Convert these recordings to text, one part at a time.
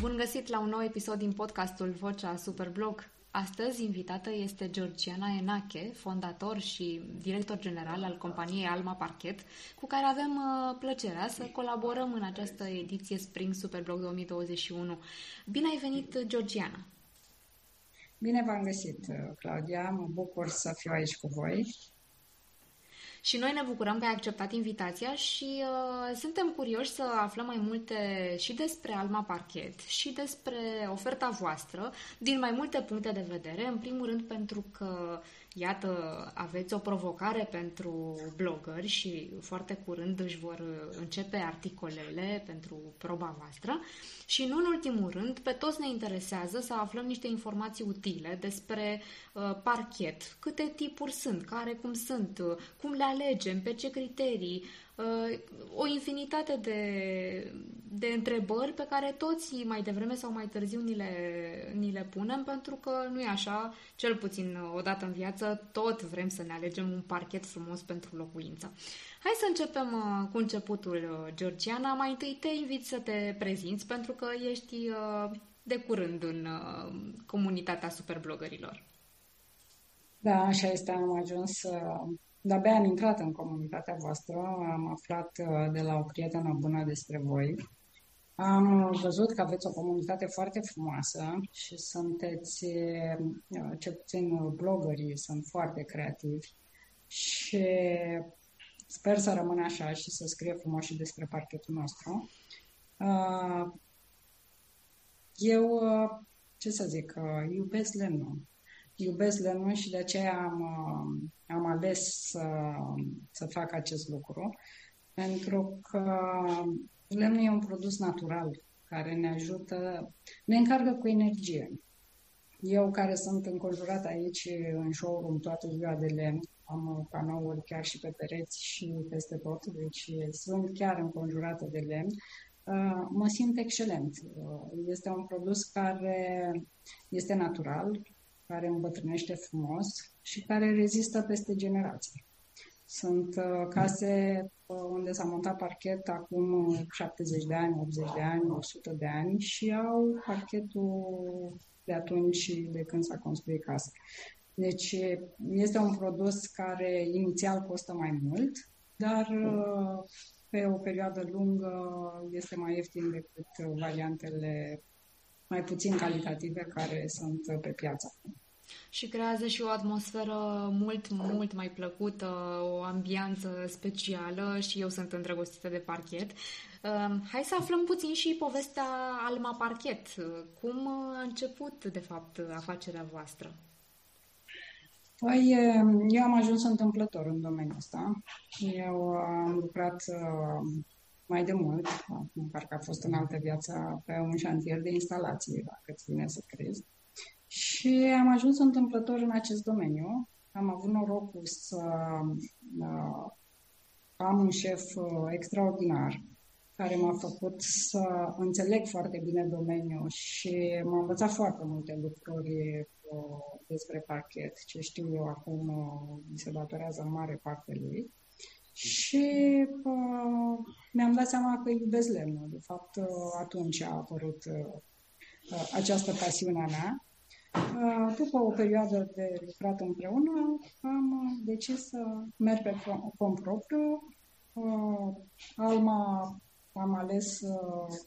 Bun găsit la un nou episod din podcastul Vocea Superblog. Astăzi invitată este Georgiana Enache, fondator și director general al companiei Alma Parchet, cu care avem plăcerea să colaborăm în această ediție Spring Superblog 2021. Bine ai venit, Georgiana! Bine v-am găsit, Claudia! Mă bucur să fiu aici cu voi. Și noi ne bucurăm că ai acceptat invitația și suntem curioși să aflăm mai multe și despre Alma Parchet și despre oferta voastră din mai multe puncte de vedere. În primul rând pentru că, iată, aveți o provocare pentru blogări și foarte curând își vor începe articolele pentru proba voastră. Și nu în ultimul rând, pe toți ne interesează să aflăm niște informații utile despre parchet, câte tipuri sunt, care cum sunt, cum le alegem, pe ce criterii, o infinitate de întrebări pe care toți mai devreme sau mai târziu ni le punem, pentru că nu e așa, cel puțin o dată în viață, tot vrem să ne alegem un parchet frumos pentru locuință. Hai să începem cu începutul, Georgiana. Mai întâi te invit să te prezinți, pentru că ești de curând în comunitatea superblogărilor. Da, așa este, am ajuns... De-abia am intrat în comunitatea voastră, am aflat de la o prietenă bună despre voi. Am văzut că aveți o comunitate foarte frumoasă și sunteți, cel puțin blogării sunt foarte creativi și sper să rămână așa și să scrie frumos și despre parchetul nostru. Eu, ce să zic, iubesc lemnul. Iubesc lemnul și de aceea am ales să fac acest lucru, pentru că lemnul e un produs natural care ne ajută, ne încarcă cu energie. Eu, care sunt înconjurat aici în showroom toată ziua de lemn, am panouri chiar și pe pereți și peste tot, deci sunt chiar înconjurată de lemn, mă simt excelent. Este un produs care este natural, care îmbătrânește frumos și care rezistă peste generații. Sunt case unde s-a montat parchet acum 70 de ani, 80 de ani, 100 de ani și au parchetul de atunci de când s-a construit casa. Deci este un produs care inițial costă mai mult, dar pe o perioadă lungă este mai ieftin decât variantele mai puțin calitative care sunt pe piață. Și creează și o atmosferă mult, mult mai plăcută, o ambianță specială și eu sunt îndrăgostită de parchet. Hai să aflăm puțin și povestea Alma Parchet. Cum a început, de fapt, afacerea voastră? Păi, eu am ajuns întâmplător în domeniul ăsta. Eu am lucrat... mai de mult, parcă a fost în altă viață, pe un șantier de instalații, dacă ți vine să crezi. Și am ajuns întâmplător în acest domeniu. Am avut norocul să am un șef extraordinar care m-a făcut să înțeleg foarte bine domeniul și m-a învățat foarte multe lucruri despre parchet, ce știu eu acum se datorează în mare parte lui. Și mi-am dat seama că iubesc lemnul. De fapt, atunci a apărut această pasiune a mea. După o perioadă de lucrat împreună, am decis să merg pe cont propriu. Alma am ales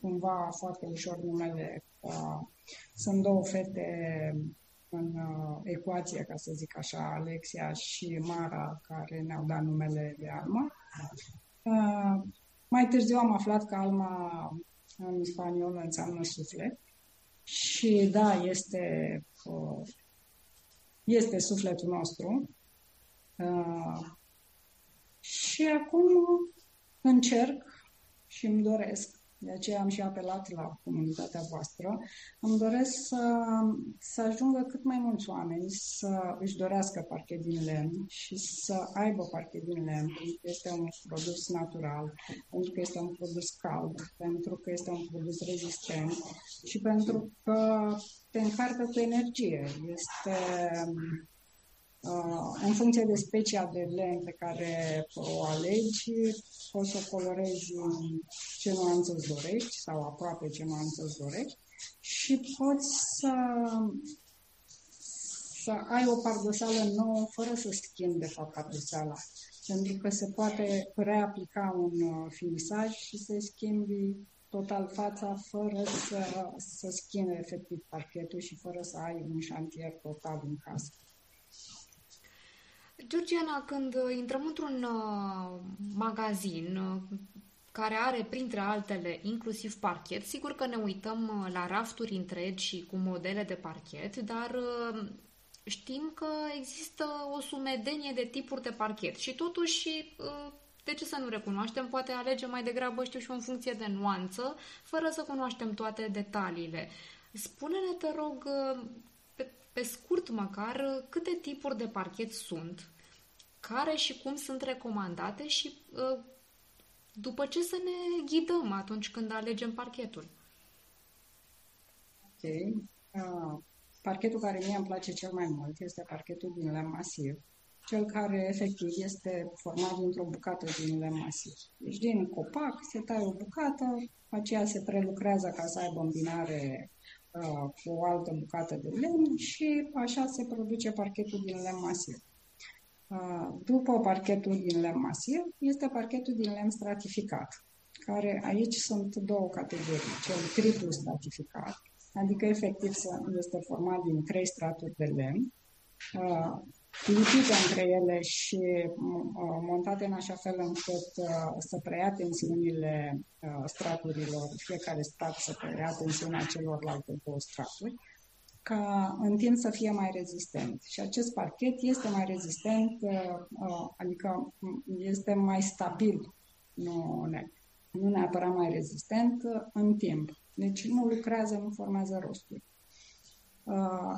cumva foarte ușor numele. Sunt două fete în ecuație, ca să zic așa, Alexia și Mara, care ne-au dat numele de Alma. Mai târziu am aflat că Alma în spaniolă înseamnă suflet și da, este sufletul nostru. Și acum încerc și îmi doresc, de aceea am și apelat la comunitatea voastră. Îmi doresc să ajungă cât mai mulți oameni să își dorească parchet din lemn și să aibă parchet din lemn, pentru că este un produs natural, pentru că este un produs cald, pentru că este un produs rezistent și pentru că te încarcă cu energie. Este... în funcție de specia de lemn pe care o alegi, poți să o colorezi ce nuanță îți dorești sau aproape ce nuanță îți dorești și poți să ai o pardoseală nouă fără să schimbi, de fapt, pardoseala. Pentru că se poate reaplica un finisaj și să schimbi total fața fără să schimbi efectiv parchetul și fără să ai un șantier total în casă. Georgiana, când intrăm într-un magazin care are, printre altele, inclusiv parchet, sigur că ne uităm la rafturi întregi și cu modele de parchet, dar știm că există o sumedenie de tipuri de parchet și totuși, de ce să nu recunoaștem, poate alegem mai degrabă, știu și eu, în funcție de nuanță, fără să cunoaștem toate detaliile. Spune-ne, te rog, pe scurt măcar, câte tipuri de parchet sunt, care și cum sunt recomandate și după ce să ne ghidăm atunci când alegem parchetul. Ok. Parchetul care mie îmi place cel mai mult este parchetul din lemn masiv, cel care efectiv este format dintr-o bucată din lemn masiv. Deci din copac se taie o bucată, aceea se prelucrează ca să aibă îmbinare cu o altă bucată de lemn și așa se produce parchetul din lemn masiv. După parchetul din lemn masiv este parchetul din lemn stratificat, care aici sunt două categorii, cel triplustratificat, adică efectiv este format din 3 straturi de lemn, lipite între ele și montate în așa fel încât să preia tensiunile straturilor, fiecare strat să preia tensiunea celorlalte 2 straturi, ca în timp să fie mai rezistent. Și acest parchet este mai rezistent, adică este mai stabil, nu neapărat mai rezistent, în timp. Deci nu lucrează, nu formează rosturi.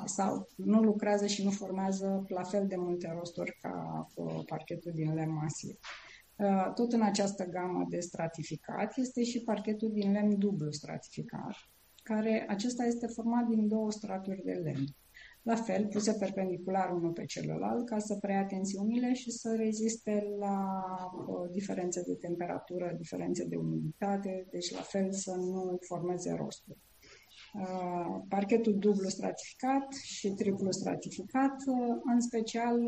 Sau nu lucrează și nu formează la fel de multe rosturi ca parchetul din lemn masiv. Tot în această gamă de stratificat este și parchetul din lemn dublu-stratificat, care acesta este format din 2 straturi de lemn. La fel, puse perpendicular unul pe celălalt ca să preia tensiunile și să reziste la diferențe de temperatură, diferențe de umiditate, deci la fel să nu formeze rosturi. Parchetul dublu stratificat și triplu stratificat, în special,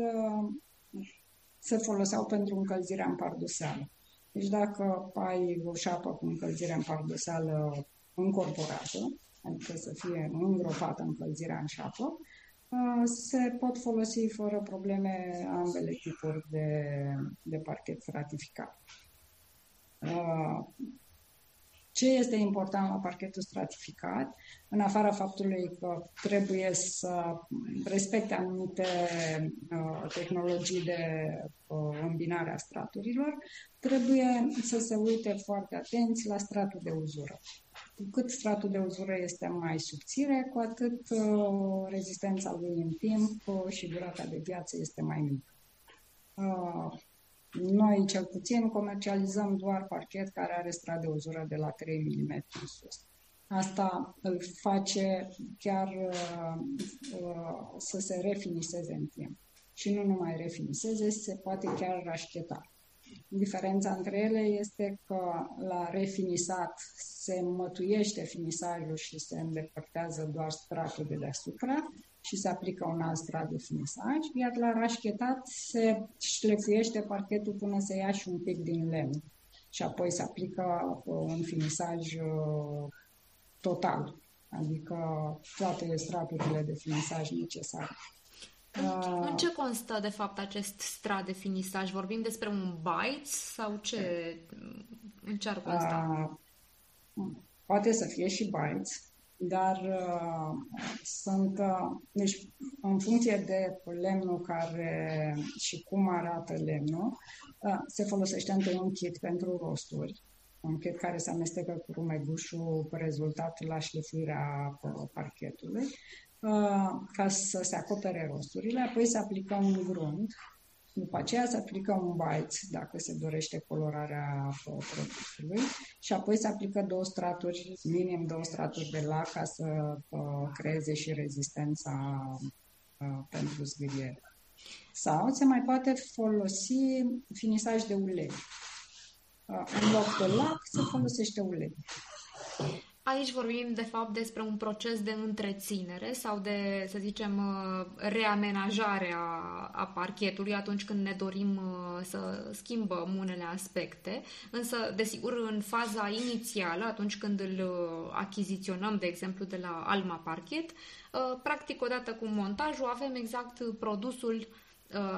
se foloseau pentru încălzirea în pardoseală. Deci dacă ai o șapă cu încălzirea în pardoseală încorporată, adică să fie îngropată încălzirea în șapă, se pot folosi fără probleme ambele tipuri de parchet stratificat. Ce este important la parchetul stratificat, în afara faptului că trebuie să respecte anumite tehnologii de îmbinare a straturilor, trebuie să se uite foarte atenți la stratul de uzură. Cu cât stratul de uzură este mai subțire, cu atât rezistența lui în timp și durata de viață este mai mică. Noi, cel puțin, comercializăm doar parchet care are strat de uzură de la 3 mm în sus. Asta îl face chiar să se refiniseze în timp. Și nu numai refiniseze, se poate chiar rașcheta. Diferența între ele este că la refinisat se mătuiește finisajul și se îndepărtează doar stratul de deasupra și se aplică un alt strat de finisaj, iar la rașchetat se șlefuiește parchetul până se ia și un pic din lemn și apoi se aplică un finisaj total, adică toate straturile de finisaj necesare. În ce constă, de fapt, acest strat de finisaj? Vorbim despre un bait sau ce? În ce ar consta? Poate să fie și bites, dar sunt, deci, în funcție de lemnul care și cum arată lemnul, se folosește întâi un kit pentru rosturi, un kit care se amestecă cu rumegușul rezultat la șlefuirea parchetului, ca să se acopere rosturile, apoi se aplică un grunt, după aceea se aplică un bite, dacă se dorește colorarea produsului, și apoi se aplică 2 straturi, minim 2 straturi de lac, ca să creeze și rezistența pentru zgâriere. Sau se mai poate folosi finisaj de ulei. În loc de lac se folosește ulei. Aici vorbim, de fapt, despre un proces de întreținere sau de, să zicem, reamenajare a parchetului atunci când ne dorim să schimbăm unele aspecte. Însă, desigur, în faza inițială, atunci când îl achiziționăm, de exemplu, de la Alma Parchet, practic, odată cu montajul, avem exact produsul,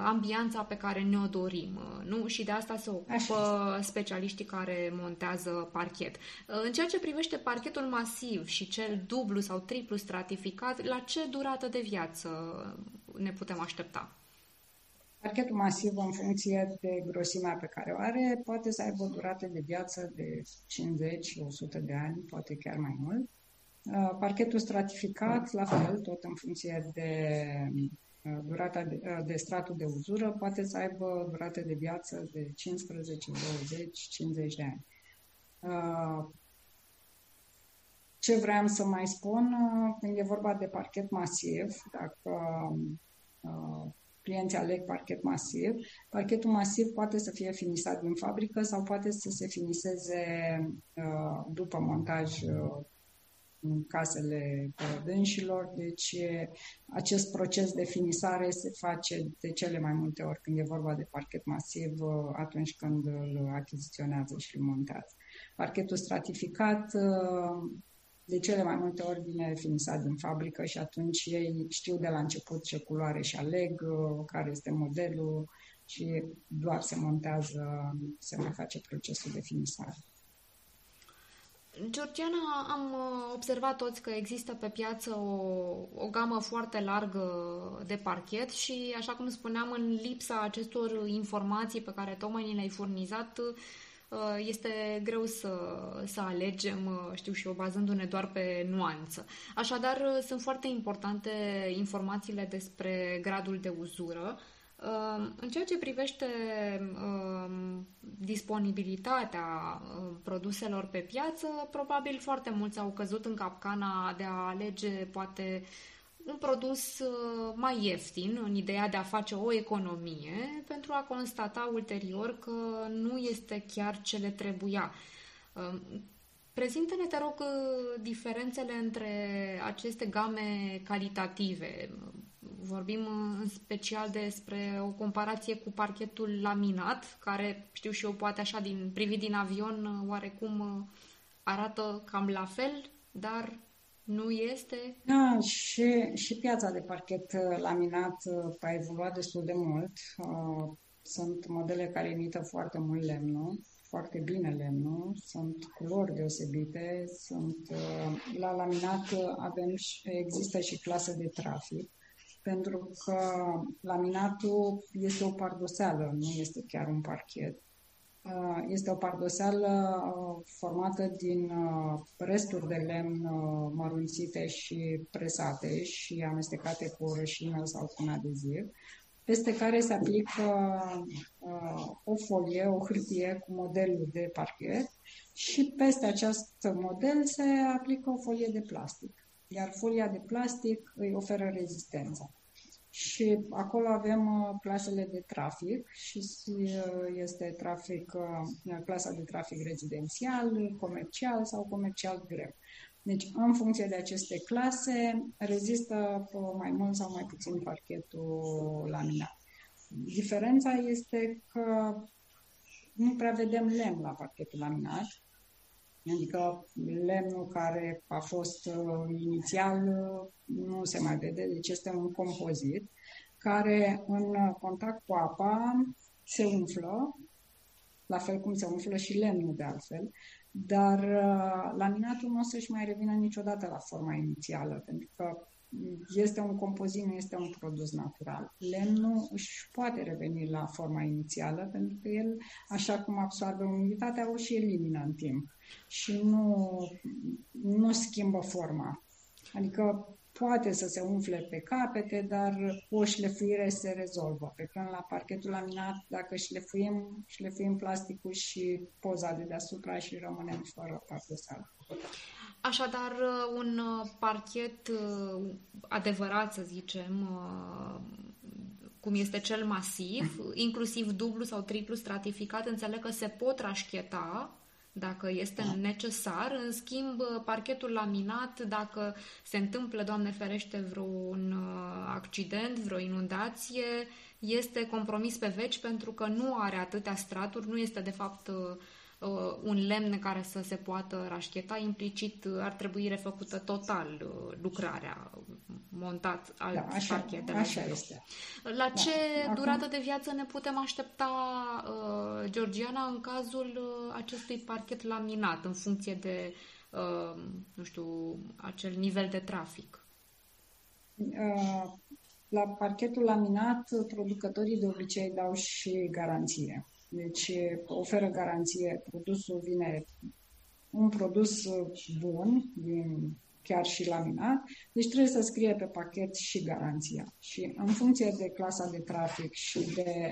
ambianța pe care ne-o dorim, nu? Și de asta se ocupă specialiștii care montează parchet. În ceea ce privește parchetul masiv și cel dublu sau triplu stratificat, la ce durată de viață ne putem aștepta? Parchetul masiv, în funcție de grosimea pe care o are, poate să aibă o durată de viață de 50-100 de ani, poate chiar mai mult. Parchetul stratificat, la fel, tot în funcție de durata de stratul de uzură, poate să aibă durată de viață de 15, 20, 50 de ani. Ce vreau să mai spun, când e vorba de parchet masiv, dacă clienții aleg parchet masiv, parchetul masiv poate să fie finisat din fabrică sau poate să se finiseze după montaj în casele dânșilor, deci acest proces de finisare se face de cele mai multe ori când e vorba de parchet masiv atunci când îl achiziționează și îl montează. Parchetul stratificat de cele mai multe ori vine finisat din fabrică și atunci ei știu de la început ce culoare și aleg, care este modelul și doar se montează, se mai face procesul de finisare. Georgiana, am observat toți că există pe piață o gamă foarte largă de parchet și, așa cum spuneam, în lipsa acestor informații pe care tocmai ni le-ai furnizat, este greu să alegem, știu și eu, bazându-ne doar pe nuanță. Așadar, sunt foarte importante informațiile despre gradul de uzură. În ceea ce privește disponibilitatea produselor pe piață, probabil foarte mulți au căzut în capcana de a alege poate un produs mai ieftin, în ideea de a face o economie, pentru a constata ulterior că nu este chiar ce le trebuia. Prezintă-ne, te rog, diferențele între aceste game calitative. Vorbim în special despre o comparație cu parchetul laminat, care, știu și eu, poate așa, privit din avion, oarecum arată cam la fel, dar nu este. Da, și piața de parchet laminat a evoluat destul de mult. Sunt modele care imită foarte mult lemnul, foarte bine lemnul, sunt culori deosebite, la laminat există și clasă de trafic, pentru că laminatul este o pardoseală, nu este chiar un parchet. Este o pardoseală formată din resturi de lemn mărunțite și presate și amestecate cu rășină sau cu un adeziv, peste care se aplică o folie, o hârtie cu modelul de parchet și peste acest model se aplică o folie de plastic. Iar folia de plastic îi oferă rezistență. Și acolo avem clasele de trafic și este trafic, clasa de trafic rezidențial, comercial sau comercial greu. Deci, în funcție de aceste clase, rezistă mai mult sau mai puțin parchetul laminat. Diferența este că nu prea vedem lemn la parchetul laminat, adică lemnul care a fost inițial nu se mai vede, deci este un compozit care în contact cu apa se umflă, la fel cum se umflă și lemnul de altfel, dar laminatul nu o să-și mai revină niciodată la forma inițială, pentru că este un compozit, nu este un produs natural. Lemnul își poate reveni la forma inițială, pentru că el, așa cum absorbe umiditatea, o și elimină în timp și nu schimbă forma. Adică poate să se umfle pe capete, dar cu o șlefuire se rezolvă. Pe când la parchetul laminat, dacă șlefuim plasticul și poza de deasupra și rămânem fără pardoseală. Așadar, un parchet adevărat, să zicem, cum este cel masiv, inclusiv dublu sau triplu stratificat, înțeleg că se pot rașcheta dacă este necesar. În schimb, parchetul laminat, dacă se întâmplă, Doamne ferește, vreun accident, vreo inundație, este compromis pe veci pentru că nu are atâtea straturi, nu este de fapt un lemn care să se poată rașcheta, implicit ar trebui refăcută total lucrarea, montat alt parchet de la zero. La ce durată de viață ne putem aștepta, Georgiana, în cazul acestui parchet laminat, în funcție de, nu știu, acel nivel de trafic? La parchetul laminat, producătorii de obicei dau și garanție. Deci oferă garanție, produsul vine un produs bun, chiar și laminat, deci trebuie să scrie pe pachet și garanția. Și în funcție de clasa de trafic și de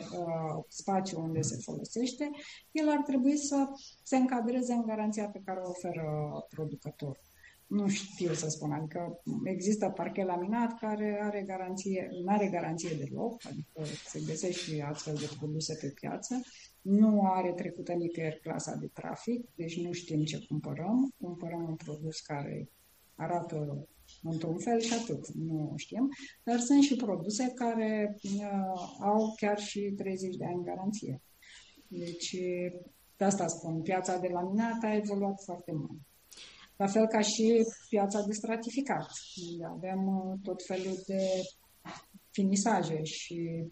spațiu unde se folosește, el ar trebui să se încadreze în garanția pe care o oferă producătorul. Nu știu să spun, adică există parchet laminat care are garanție, nu are garanție deloc, adică se găsește astfel de produse pe piață, nu are trecută nicăieri clasa de trafic, deci nu știm ce cumpărăm, cumpărăm un produs care arată într-un fel și atât, nu știm, dar sunt și produse care au chiar și 30 de ani garanție. Deci, de asta spun, piața de laminat a evoluat foarte mult. La fel ca și piața de stratificat, unde avem tot felul de finisaje și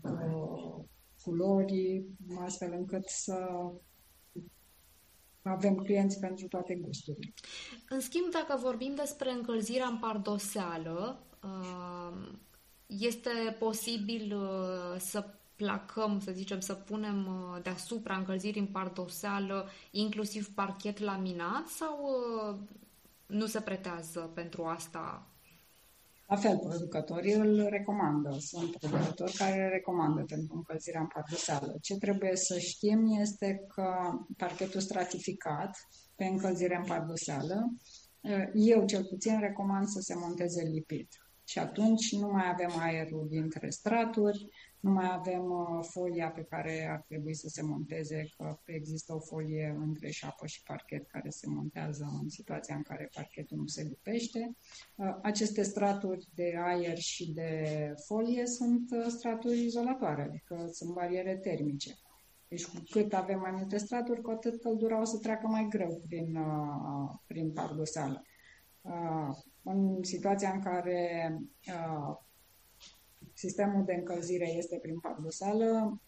culori, astfel încât să avem clienți pentru toate gusturile. În schimb, dacă vorbim despre încălzirea în pardoseală, este posibil să placăm, să zicem, să punem deasupra încălzirii în pardoseală inclusiv parchet laminat sau nu se pretează pentru asta? La fel, producătorii îl recomandă. Sunt producători care îl recomandă pentru încălzirea în pardoseală. Ce trebuie să știm este că parchetul stratificat pe încălzirea în pardoseală, eu cel puțin recomand să se monteze lipit. Și atunci nu mai avem aerul dintre straturi, nu mai avem folia pe care ar trebui să se monteze, că există o folie între șapă și parchet care se montează în situația în care parchetul nu se lipește. Aceste straturi de aer și de folie sunt straturi izolatoare, adică sunt bariere termice. Deci cu cât avem mai multe straturi, cu atât căldura o să treacă mai greu prin pardoseală. În situația în care sistemul de încălzire este prin pardoseală,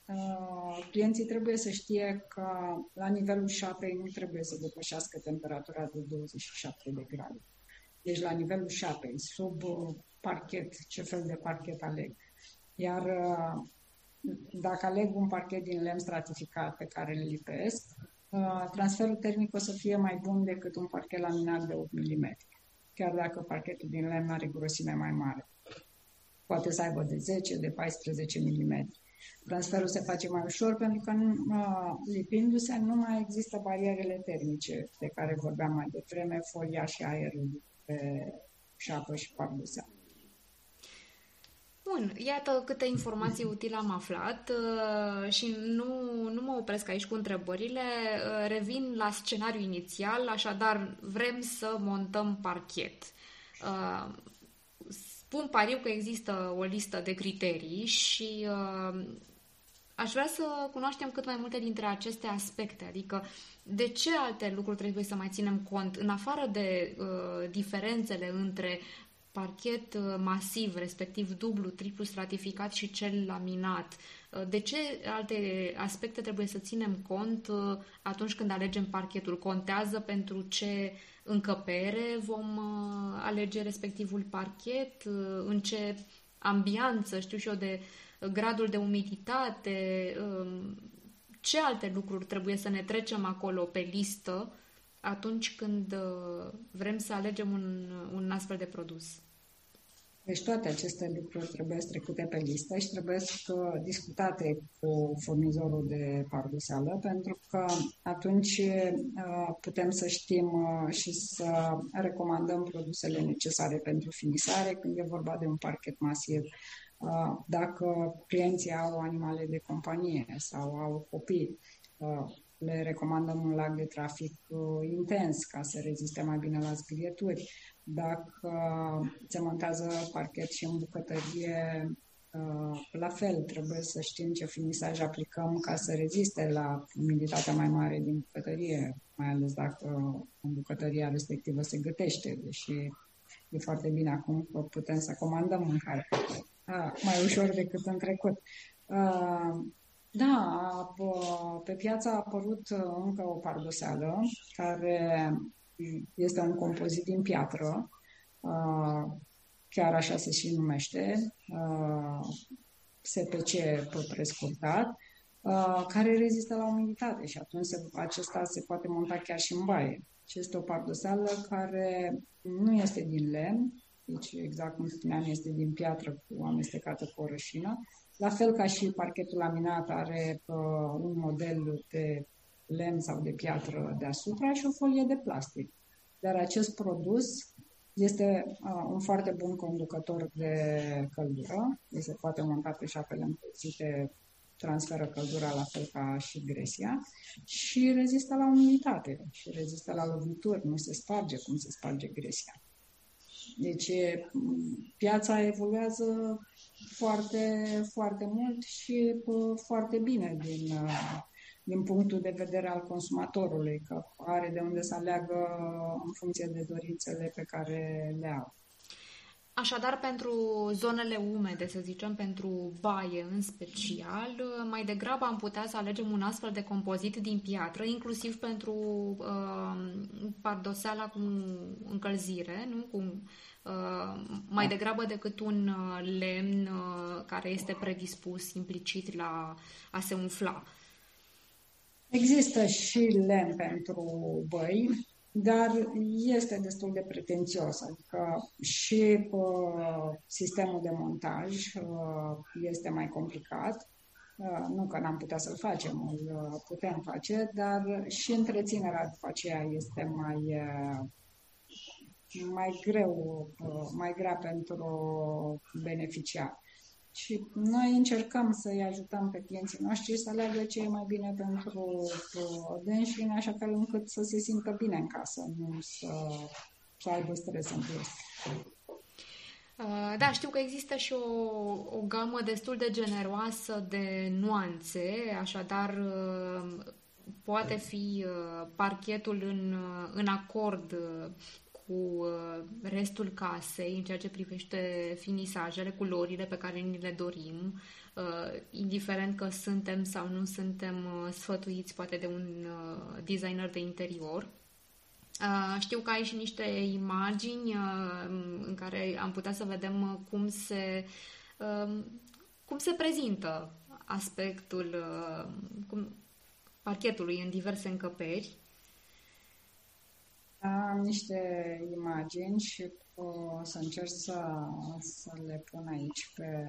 clienții trebuie să știe că la nivelul șapei nu trebuie să depășească temperatura de 27 de grade. Deci la nivelul șapei, sub parchet, ce fel de parchet aleg. Iar dacă aleg un parchet din lemn stratificat pe care îl lipesc, transferul termic o să fie mai bun decât un parchet laminat de 8 mm, chiar dacă parchetul din lemn are grosime mai mare. Poate să aibă de 10, de 14 mm. Transferul se face mai ușor pentru că lipindu-se nu mai există barierele termice de care vorbeam mai devreme, folia și aerul pe șapă și pardoseală. Bun, iată câte informații utile am aflat și nu mă opresc aici cu întrebările, revin la scenariul inițial, așadar vrem să montăm parchet. Spun pariu că există o listă de criterii și aș vrea să cunoaștem cât mai multe dintre aceste aspecte, adică de ce alte lucruri trebuie să mai ținem cont, în afară de diferențele între parchet masiv, respectiv dublu, triplu stratificat și cel laminat. De ce alte aspecte trebuie să ținem cont atunci când alegem parchetul? Contează pentru ce încăpere vom alege respectivul parchet? În ce ambianță? Știu și eu de gradul de umiditate. Ce alte lucruri trebuie să ne trecem acolo pe listă atunci când vrem să alegem un astfel de produs? Deci toate aceste lucruri trebuie trecute pe listă și trebuie să discutate cu furnizorul de pardoseală, pentru că atunci putem să știm și să recomandăm produsele necesare pentru finisare când e vorba de un parchet masiv. Dacă clienții au animale de companie sau au copii, le recomandăm un lac de trafic intens ca să reziste mai bine la zgârieturi. Dacă se montează parchet și în bucătărie, la fel, trebuie să știm ce finisaj aplicăm ca să reziste la umiditatea mai mare din bucătărie, mai ales dacă în bucătăria respectivă se gătește, deși e foarte bine acum că putem să comandăm mâncare mai ușor decât în trecut. Da, pe piață a apărut încă o pardoseală, care este un compozit din piatră, chiar așa se și numește, SPC prescurtat, care rezistă la umiditate și atunci acesta se poate monta chiar și în baie. Și este o pardoseală care nu este din lemn, deci exact cum spuneam, este din piatră cu amestecată cu o rășină. La fel ca și parchetul laminat are un model de lemn sau de piatră deasupra și o folie de plastic. Dar acest produs este un foarte bun conducător de căldură. Se poate monta pe șapele încălțite, transferă căldura la fel ca și gresia și rezistă la umiditate și rezistă la lovituri, nu se sparge cum se sparge gresia. Deci piața evoluează foarte, foarte mult și foarte bine din punctul de vedere al consumatorului, că are de unde să aleagă în funcție de dorințele pe care le au. Așadar, pentru zonele umede, să zicem, pentru baie în special, mai degrabă am putea să alegem un astfel de compozit din piatră, inclusiv pentru pardoseala cu încălzire, nu? Mai degrabă decât un lemn care este predispus implicit la a se umfla. Există și lemn pentru băi, dar este destul de pretențios, adică și sistemul de montaj este mai complicat, nu că n-am putea să-l facem, îl putem face, dar și întreținerea după aceea este mai grea pentru beneficiar. Și noi încercăm să-i ajutăm pe clienții noștri să aleagă ce e mai bine pentru dânsi, în așa fel încât să se simtă bine în casă, nu să aibă stres în plus. Da, știu că există și o gamă destul de generoasă de nuanțe, așadar poate fi parchetul în acord cu restul casei în ceea ce privește finisajele, culorile pe care ni le dorim, indiferent că suntem sau nu suntem sfătuiți poate de un designer de interior. Știu că ai și niște imagini în care am putea să vedem cum se prezintă aspectul parchetului în diverse încăperi. Am niște imagini și o să încerc să le pun aici pe...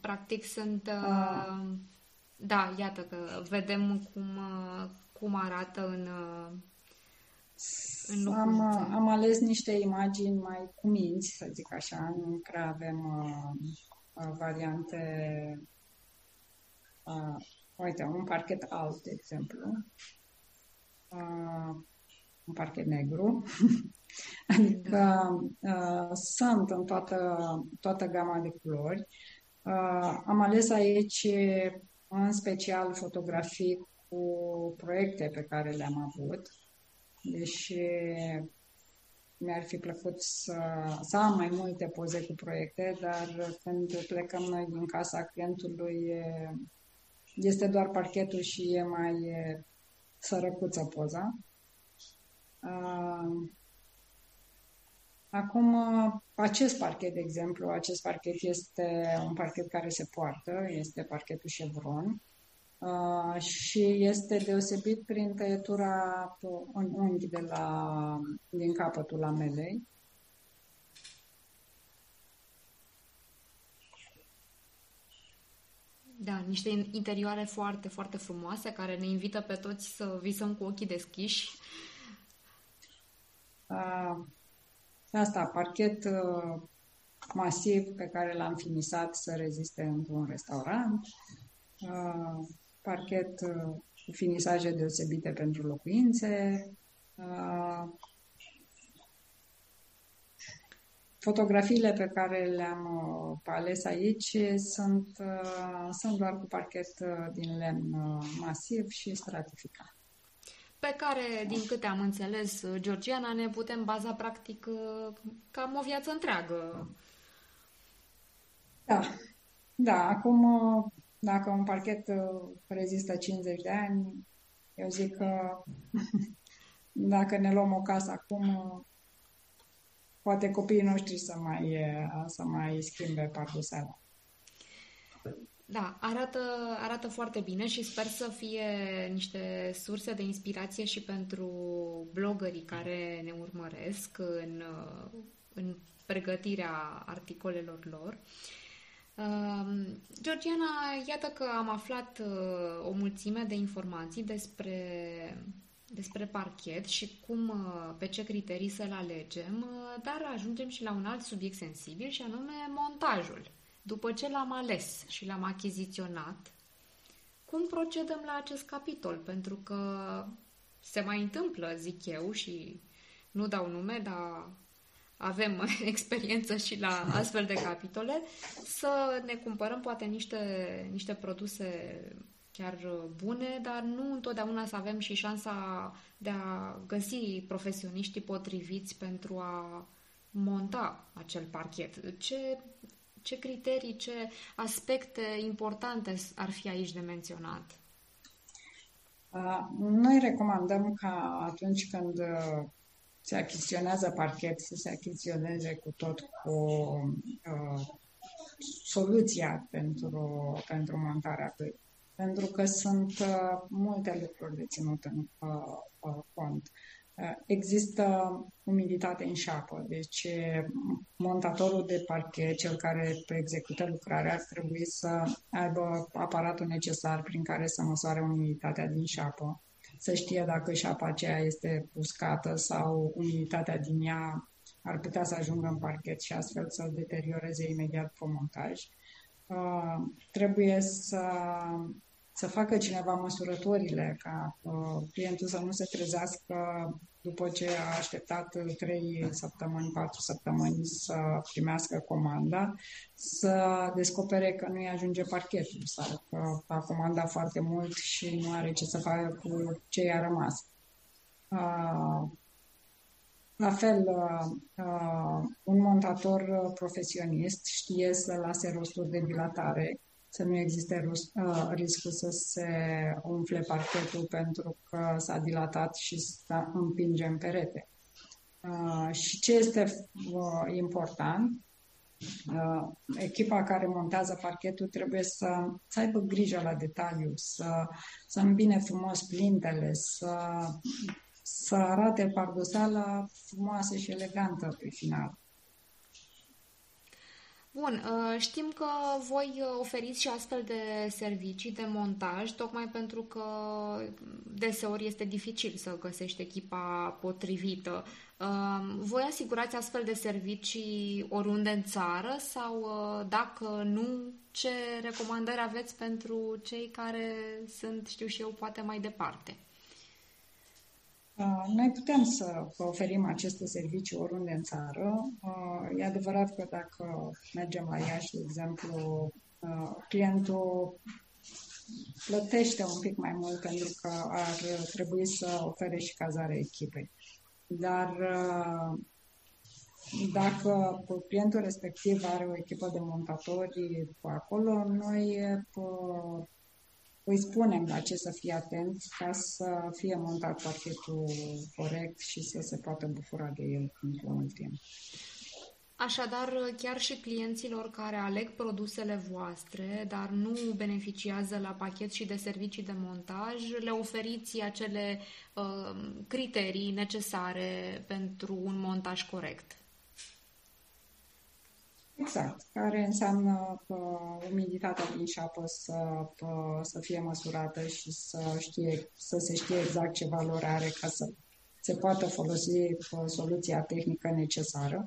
Practic sunt... Da, iată că vedem cum arată în locuință. Am ales niște imagini mai cu minți, să zic așa. Nu prea avem variante... Uite, un parchet alb, de exemplu. Un parchet negru, adică sunt în toată gama de culori. Am ales aici în special fotografii cu proiecte pe care le-am avut, deși mi-ar fi plăcut să am mai multe poze cu proiecte, dar când plecăm noi din casa clientului este doar parchetul și e mai... sărăcuță poza. Acum, acest parchet, de exemplu, acest parchet este un parchet care se poartă, este parchetul Chevron și este deosebit prin tăietura în unghi din capătul lamelei. Da, niște interioare foarte, foarte frumoase, care ne invită pe toți să visăm cu ochii deschiși. Asta, parchet masiv pe care l-am finisat să reziste într-un restaurant. parchet cu finisaje deosebite pentru locuințe, fotografiile pe care le-am ales aici sunt doar cu parchet din lemn masiv și stratificat. Pe care, din câte am înțeles, Georgiana, ne putem baza practic cam o viață întreagă. Da. Da, acum dacă un parchet rezistă 50 de ani, eu zic că dacă ne luăm o casă acum, poate copiii noștri să mai schimbe parchetele. Da, arată foarte bine și sper să fie niște surse de inspirație și pentru blogării care ne urmăresc în pregătirea articolelor lor. Georgiana, iată că am aflat o mulțime de informații despre parchet și pe ce criterii să-l alegem, dar ajungem și la un alt subiect sensibil și anume montajul. După ce l-am ales și l-am achiziționat, cum procedăm la acest capitol? Pentru că se mai întâmplă, zic eu, și nu dau nume, dar avem experiență și la astfel de capitole, să ne cumpărăm poate niște produse chiar bune, dar nu întotdeauna să avem și șansa de a găsi profesioniștii potriviți pentru a monta acel parchet. Ce criterii, ce aspecte importante ar fi aici de menționat? Noi recomandăm ca atunci când se achiziționează parchet să se achiziționeze cu tot cu soluția pentru montarea lui. Pentru că sunt multe lucruri de ținut în cont. Există umiditate în șapă, deci montatorul de parchet, cel care execută lucrarea, ar trebui să aibă aparatul necesar prin care să măsoare umiditatea din șapă, să știe dacă șapa aceea este uscată sau umiditatea din ea ar putea să ajungă în parchet și astfel să-l deterioreze imediat pe montaj. Trebuie să facă cineva măsurătorile, ca clientul să nu se trezească după ce a așteptat 3 săptămâni, 4 săptămâni să primească comanda, să descopere că nu-i ajunge parchetul sau că a comandat foarte mult și nu are ce să facă cu ce i-a rămas. La fel, un montator profesionist știe să lase rosturi de dilatare, să nu existe riscul să se umfle parchetul pentru că s-a dilatat și să împinge în perete. Și ce este important, echipa care montează parchetul trebuie să aibă grijă la detaliu, să îmbine frumos plintele, să arate pardoseala frumoasă și elegantă pe final. Bun, știm că voi oferiți și astfel de servicii de montaj, tocmai pentru că deseori este dificil să găsești echipa potrivită. Voi asigurați astfel de servicii oriunde în țară sau, dacă nu, ce recomandări aveți pentru cei care sunt, știu și eu, poate mai departe? Noi putem să oferim aceste servicii oriunde în țară. E adevărat că dacă mergem la Iași, de exemplu, clientul plătește un pic mai mult pentru că ar trebui să ofere și cazarea echipei. Dar dacă clientul respectiv are o echipă de montatori acolo, noi îi spunem la ce să fie atent ca să fie montat parchetul corect și să se poată bucura de el într-un timp. Așadar, chiar și clienților care aleg produsele voastre, dar nu beneficiază la pachet și de servicii de montaj, le oferiți acele criterii necesare pentru un montaj corect. Exact, care înseamnă că umiditatea din șapă să fie măsurată și să se știe exact ce valoare are ca să se poată folosi soluția tehnică necesară.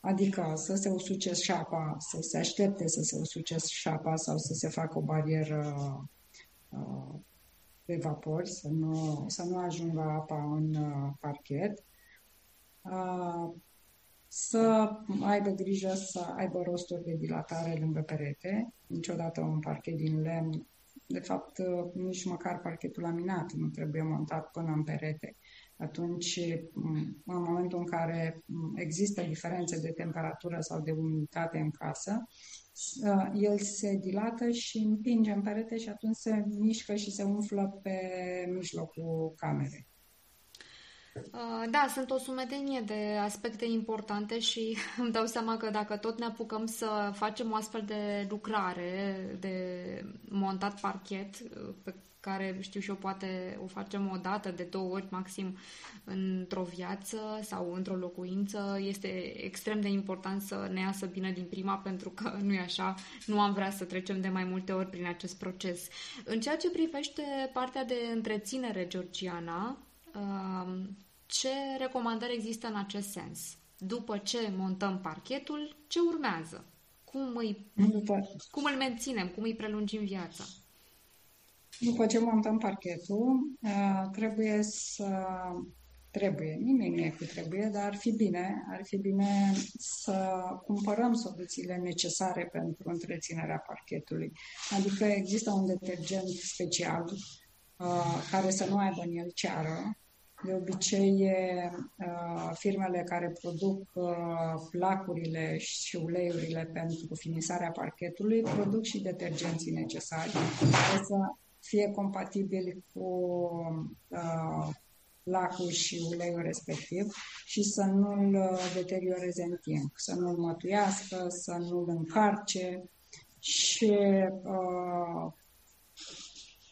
Adică să se usuce șapa, să se aștepte să se usuce șapa sau să se facă o barieră pe vapor, să nu ajungă apa în parchet, să aibă grijă să aibă rosturi de dilatare lângă perete, niciodată un parchet din lemn, de fapt nici măcar parchetul laminat nu trebuie montat până în perete. Atunci, în momentul în care există diferențe de temperatură sau de umiditate în casă, el se dilată și împinge în perete și atunci se mișcă și se umflă pe mijlocul camerei. Da, sunt o sumedenie de aspecte importante și îmi dau seama că dacă tot ne apucăm să facem o astfel de lucrare de montat parchet, pe care știu și eu poate o facem o dată, de două ori maxim într-o viață sau într-o locuință, este extrem de important să ne iasă bine din prima, pentru că nu e așa, nu am vrea să trecem de mai multe ori prin acest proces. În ceea ce privește partea de întreținere, Georgiana, ce recomandări există în acest sens? După ce montăm parchetul, ce urmează? Cum îl menținem? Cum îi prelungim viața? După ce montăm parchetul, nimeni nu e cu trebuie, dar ar fi bine să cumpărăm soluțiile necesare pentru întreținerea parchetului. Adică există un detergent special care să nu aibă în el ceară. De obicei, firmele care produc lacurile și uleiurile pentru finisarea parchetului produc și detergenții necesari care să fie compatibili cu lacul și uleiul respectiv și să nu-l deterioreze în timp, să nu-l mătuiască, să nu-l încarce. Și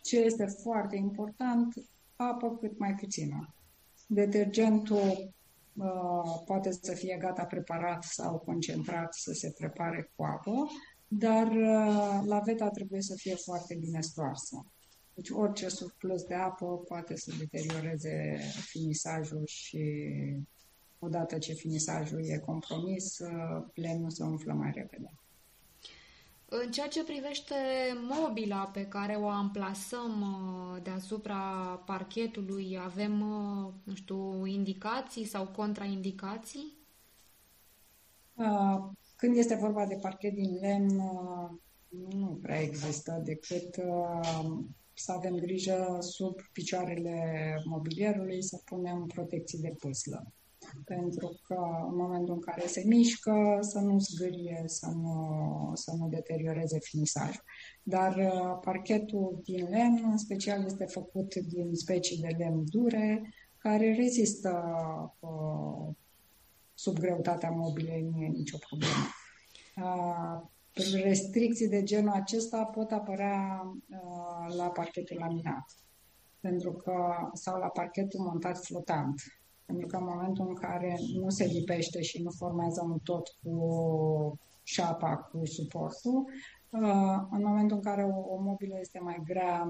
ce este foarte important, apă cât mai puțină. Detergentul poate să fie gata preparat sau concentrat să se prepare cu apă, dar laveta trebuie să fie foarte bine stoarsă. Deci orice surplus de apă poate să deterioreze finisajul și odată ce finisajul e compromis, lemnul se umflă mai repede. În ceea ce privește mobila pe care o amplasăm deasupra parchetului, avem, nu știu, indicații sau contraindicații? Când este vorba de parchet din lemn, nu prea există, decât să avem grijă sub picioarele mobilierului să punem protecții de pâslă. Pentru că în momentul în care se mișcă, să nu zgârie, să nu deterioreze finisajul. Dar parchetul din lemn, în special, este făcut din specii de lemn dure, care rezistă sub greutatea mobilei, nu e nicio problemă. Restricții de genul acesta pot apărea la parchetul laminat, pentru că, sau la parchetul montat flotant. Pentru că în momentul în care nu se lipește și nu formează un tot cu șapa, cu suportul, în momentul în care o mobilă este mai grea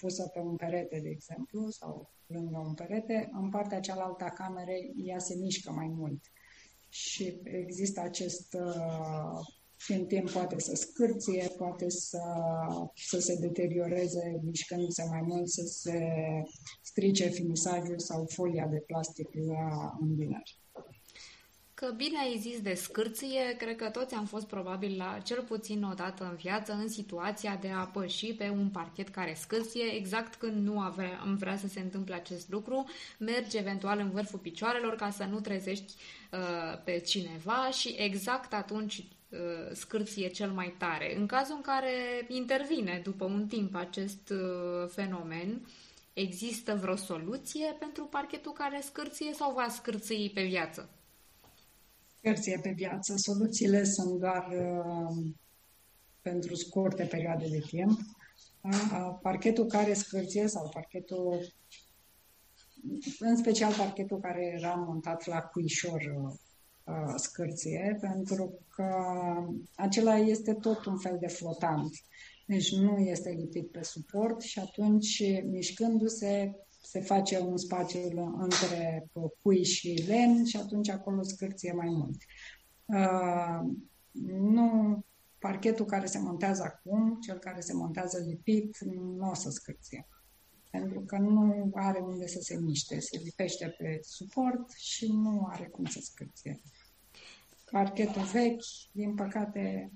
pusă pe un perete, de exemplu, sau lângă un perete, în partea cealaltă a camerei ea se mișcă mai mult. Și există acest... Și în timp poate să scârție, poate să se deterioreze mișcându-se mai mult, să se strice finisajul sau folia de plastic la îmbinări. Că bine ai zis de scârție, cred că toți am fost probabil la cel puțin o dată în viață în situația de a păși pe un parchet care scârție, exact când nu am vrea să se întâmple acest lucru, mergi eventual în vârful picioarelor ca să nu trezești pe cineva și exact atunci scârție cel mai tare. În cazul în care intervine după un timp acest fenomen, există vreo soluție pentru parchetul care scârție sau va scârții pe viață? Scârție pe viață. Soluțiile sunt doar pentru scurte perioade de timp. Parchetul care scârție sau parchetul, în special parchetul care era montat la cuișor, scârție, pentru că acela este tot un fel de flotant. Deci nu este lipit pe suport și atunci, mișcându-se, se face un spațiu între cui și lemn și atunci acolo scârție mai mult. Nu parchetul care se montează acum, cel care se montează lipit, nu o să scârție, pentru că nu are unde să se miște, se lipește pe suport și nu are cum să scârție. Parchetul vechi, din păcate...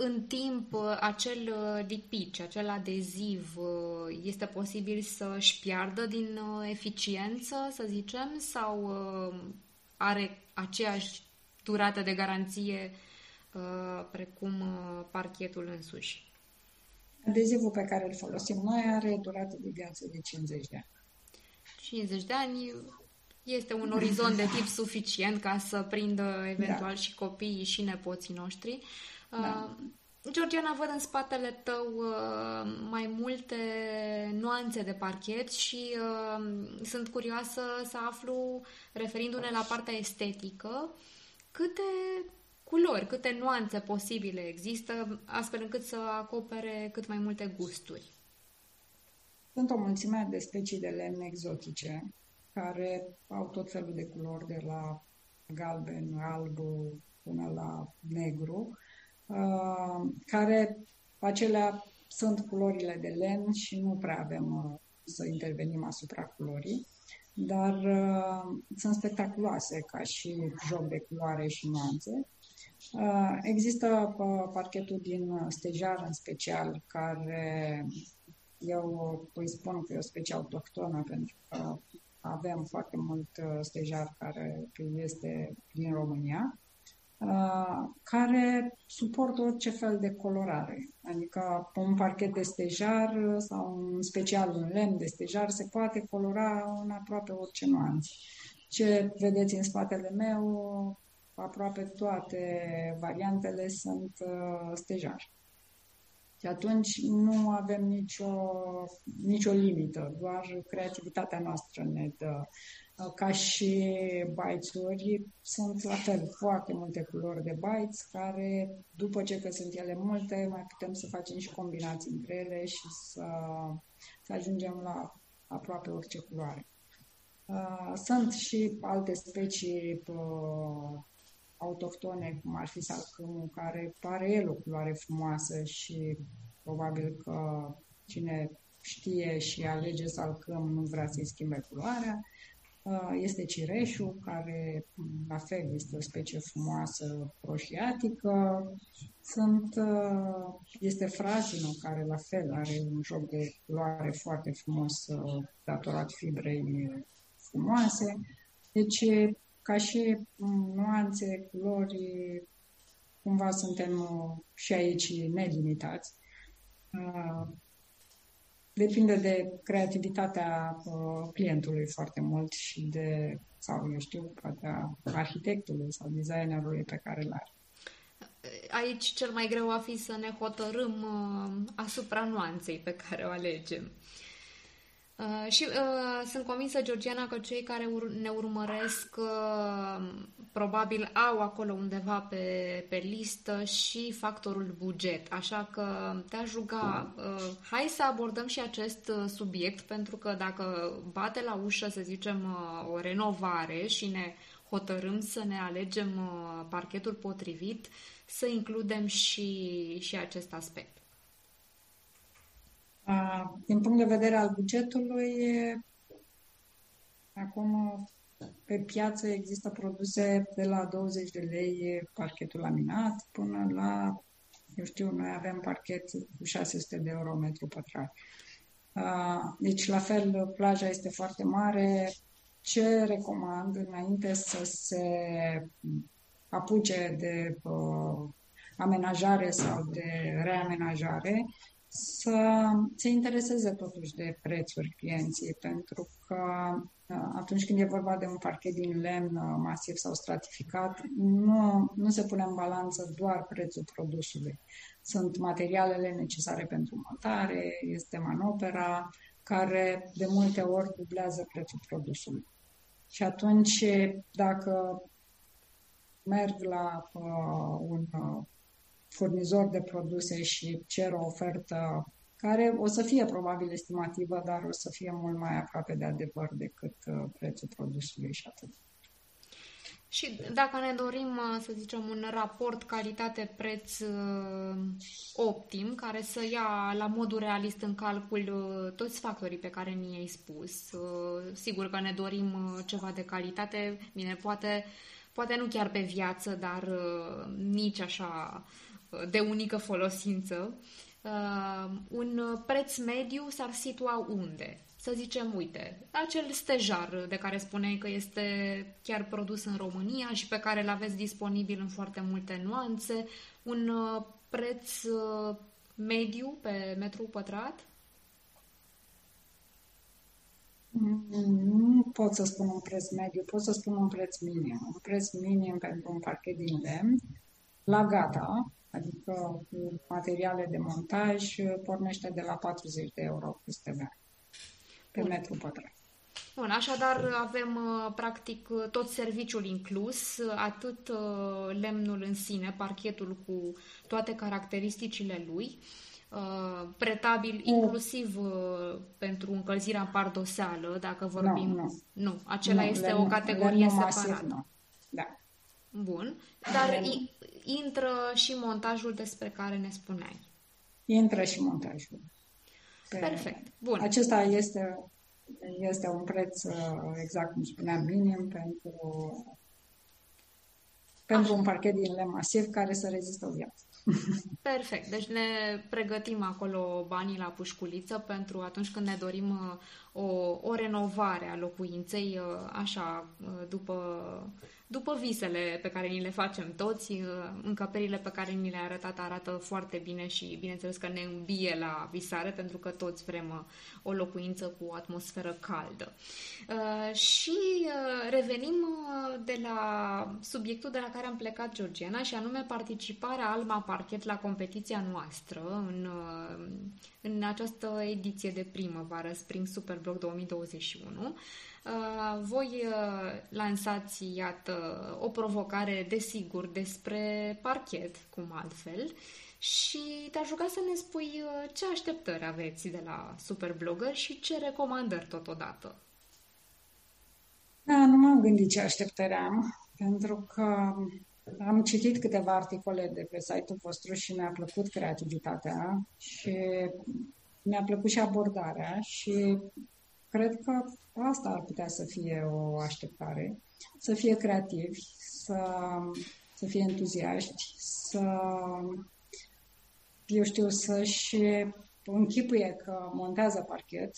În timp, acel dipic, acel adeziv, este posibil să-și piardă din eficiență, să zicem, sau are aceeași durată de garanție precum parchetul însuși? Adezivul pe care îl folosim noi are durată de viață de 50 de ani. 50 de ani este un orizont de tip suficient ca să prindă eventual și copiii și nepoții noștri. Da. Georgiana, văd în spatele tău mai multe nuanțe de parchet și sunt curioasă să aflu, referindu-ne la partea estetică, câte culori, câte nuanțe posibile există, astfel încât să acopere cât mai multe gusturi. Sunt o mulțime de specii de lemn exotice, care au tot felul de culori, de la galben, alb, până la negru, care acelea sunt culorile de lemn și nu prea avem să intervenim asupra culorii, dar sunt spectaculoase ca și joc de culoare și nuanțe. Există parchetul din stejar în special, care eu îi spun că e o specie autohtonă, pentru că avem foarte mult stejar care este din România, care suportă orice fel de colorare. Adică un parchet de stejar sau un special un lemn de stejar se poate colora în aproape orice nuanță. Ce vedeți în spatele meu, aproape toate variantele sunt stejar. Și atunci nu avem nicio limită, doar creativitatea noastră ne dă. Ca și baițuri, sunt la fel foarte multe culori de baiți, care după ce că sunt ele multe, mai putem să facem și combinații între ele și să ajungem la aproape orice culoare. Sunt și alte specii autohtone, cum ar fi salcâmul, care pare el o culoare frumoasă și probabil că cine știe și alege salcâm nu vrea să-i schimbe culoarea. Este cireșul, care la fel este o specie frumoasă roșiatică. Este frazinul, care la fel are un joc de culoare foarte frumos datorat fibrei frumoase. Deci, ca și nuanțe, culori, cumva suntem și aici nelimitați. Depinde de creativitatea clientului foarte mult și de, sau eu știu, poate a arhitectului sau designerului pe care îl are. Aici cel mai greu a fi să ne hotărâm asupra nuanței pe care o alegem. Și sunt convinsă, Georgiana, că cei care ne urmăresc probabil au acolo undeva pe listă și factorul buget. Așa că te-aș ruga, hai să abordăm și acest subiect, pentru că dacă bate la ușă, să zicem, o renovare și ne hotărâm să ne alegem parchetul potrivit, să includem și acest aspect. Din punct de vedere al bugetului, acum pe piață există produse de la 20 de lei parchetul laminat până la, eu știu, noi avem parchet cu 600 de euro metru pătrat. Deci, la fel, plaja este foarte mare. Ce recomand înainte să se apuce de amenajare sau de reamenajare? Să se intereseze totuși de prețuri clienții, pentru că atunci când e vorba de un parchet din lemn masiv sau stratificat, nu se pune în balanță doar prețul produsului. Sunt materialele necesare pentru montare, este manopera, care de multe ori dublează prețul produsului. Și atunci, dacă merg la un furnizor de produse și cer o ofertă care o să fie probabil estimativă, dar o să fie mult mai aproape de adevăr decât prețul produsului și atât. Și dacă ne dorim, să zicem, un raport calitate-preț optim, care să ia la modul realist în calcul toți factorii pe care ni i-ai spus, sigur că ne dorim ceva de calitate, bine, poate nu chiar pe viață, dar nici așa de unică folosință, un preț mediu s-ar situa unde? Să zicem, uite, acel stejar de care spuneai că este chiar produs în România și pe care îl aveți disponibil în foarte multe nuanțe, un preț mediu pe metru pătrat? Nu pot să spun un preț mediu, pot să spun un preț minim. Un preț minim pentru un parchet din lemn, la gata, adică cu materiale de montaj, pornește de la 40 de euro plus TVA. Pe metru pătrat. Bun, așadar avem practic tot serviciul inclus, atât lemnul în sine, parchetul cu toate caracteristicile lui, pretabil inclusiv pentru încălzirea în pardoseală, dacă vorbim... Nu, acela nu, este o categorie separată. Nu. Da. Bun, dar intră și montajul despre care ne spuneai. Intră și montajul. Perfect. Bun. Acesta este un preț, exact cum spuneam, minim pentru un parchet din lemn masiv care să rezistă o viață. Perfect. Deci ne pregătim acolo banii la pușculiță pentru atunci când ne dorim o renovare a locuinței, așa, după visele pe care ni le facem toți. Încăperile pe care ni le-a arătat arată foarte bine și bineînțeles că ne îmbie la visare, pentru că toți vrem o locuință cu o atmosferă caldă. Și revenim de la subiectul de la care am plecat, Georgiana, și anume participarea Alma Parchet la competiția noastră în această ediție de primăvară, Spring Superblog 2021. Voi lansați, iată, o provocare, desigur, despre parchet, cum altfel, și te-aș ruga să ne spui ce așteptări aveți de la Superblogger și ce recomandări totodată. Da, nu m-am gândit ce așteptări am, pentru că am citit câteva articole de pe site-ul vostru și mi-a plăcut creativitatea și mi-a plăcut și abordarea și cred că asta ar putea să fie o așteptare, să fie creativi, să fie entuziaști, să-și închipuie că montează parchet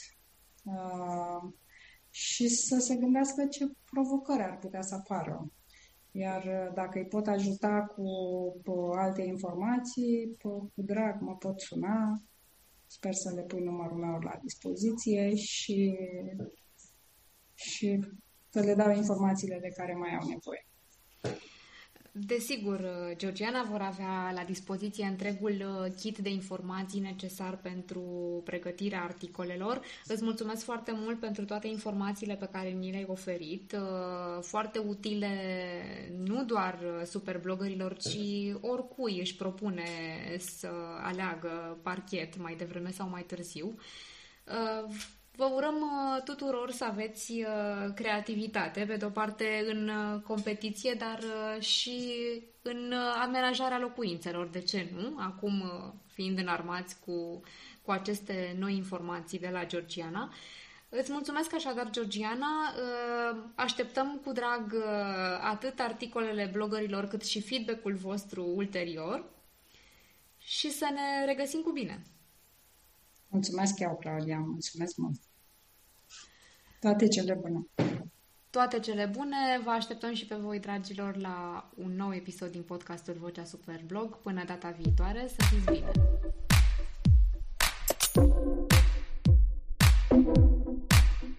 și să se gândească ce provocări ar putea să apară. Iar dacă îi pot ajuta cu alte informații, cu drag mă pot suna. Sper să le pui numărul meu la dispoziție și să le dau informațiile de care mai au nevoie. Desigur, Georgiana, vor avea la dispoziție întregul kit de informații necesar pentru pregătirea articolelor. Îți mulțumesc foarte mult pentru toate informațiile pe care ni le-ai oferit, foarte utile nu doar superblogărilor, ci oricui își propune să aleagă parchet mai devreme sau mai târziu. Vă urăm tuturor să aveți creativitate, pe de-o parte în competiție, dar și în amenajarea locuințelor, de ce nu? Acum fiind înarmați cu aceste noi informații de la Georgiana. Îți mulțumesc așadar, Georgiana. Așteptăm cu drag atât articolele blogărilor, cât și feedback-ul vostru ulterior și să ne regăsim cu bine. Mulțumesc eu, Claudia, mulțumesc mult. Toate cele bune. Toate cele bune. Vă așteptăm și pe voi, dragilor, la un nou episod din podcastul Vocea Superblog. Până data viitoare, să fiți bine!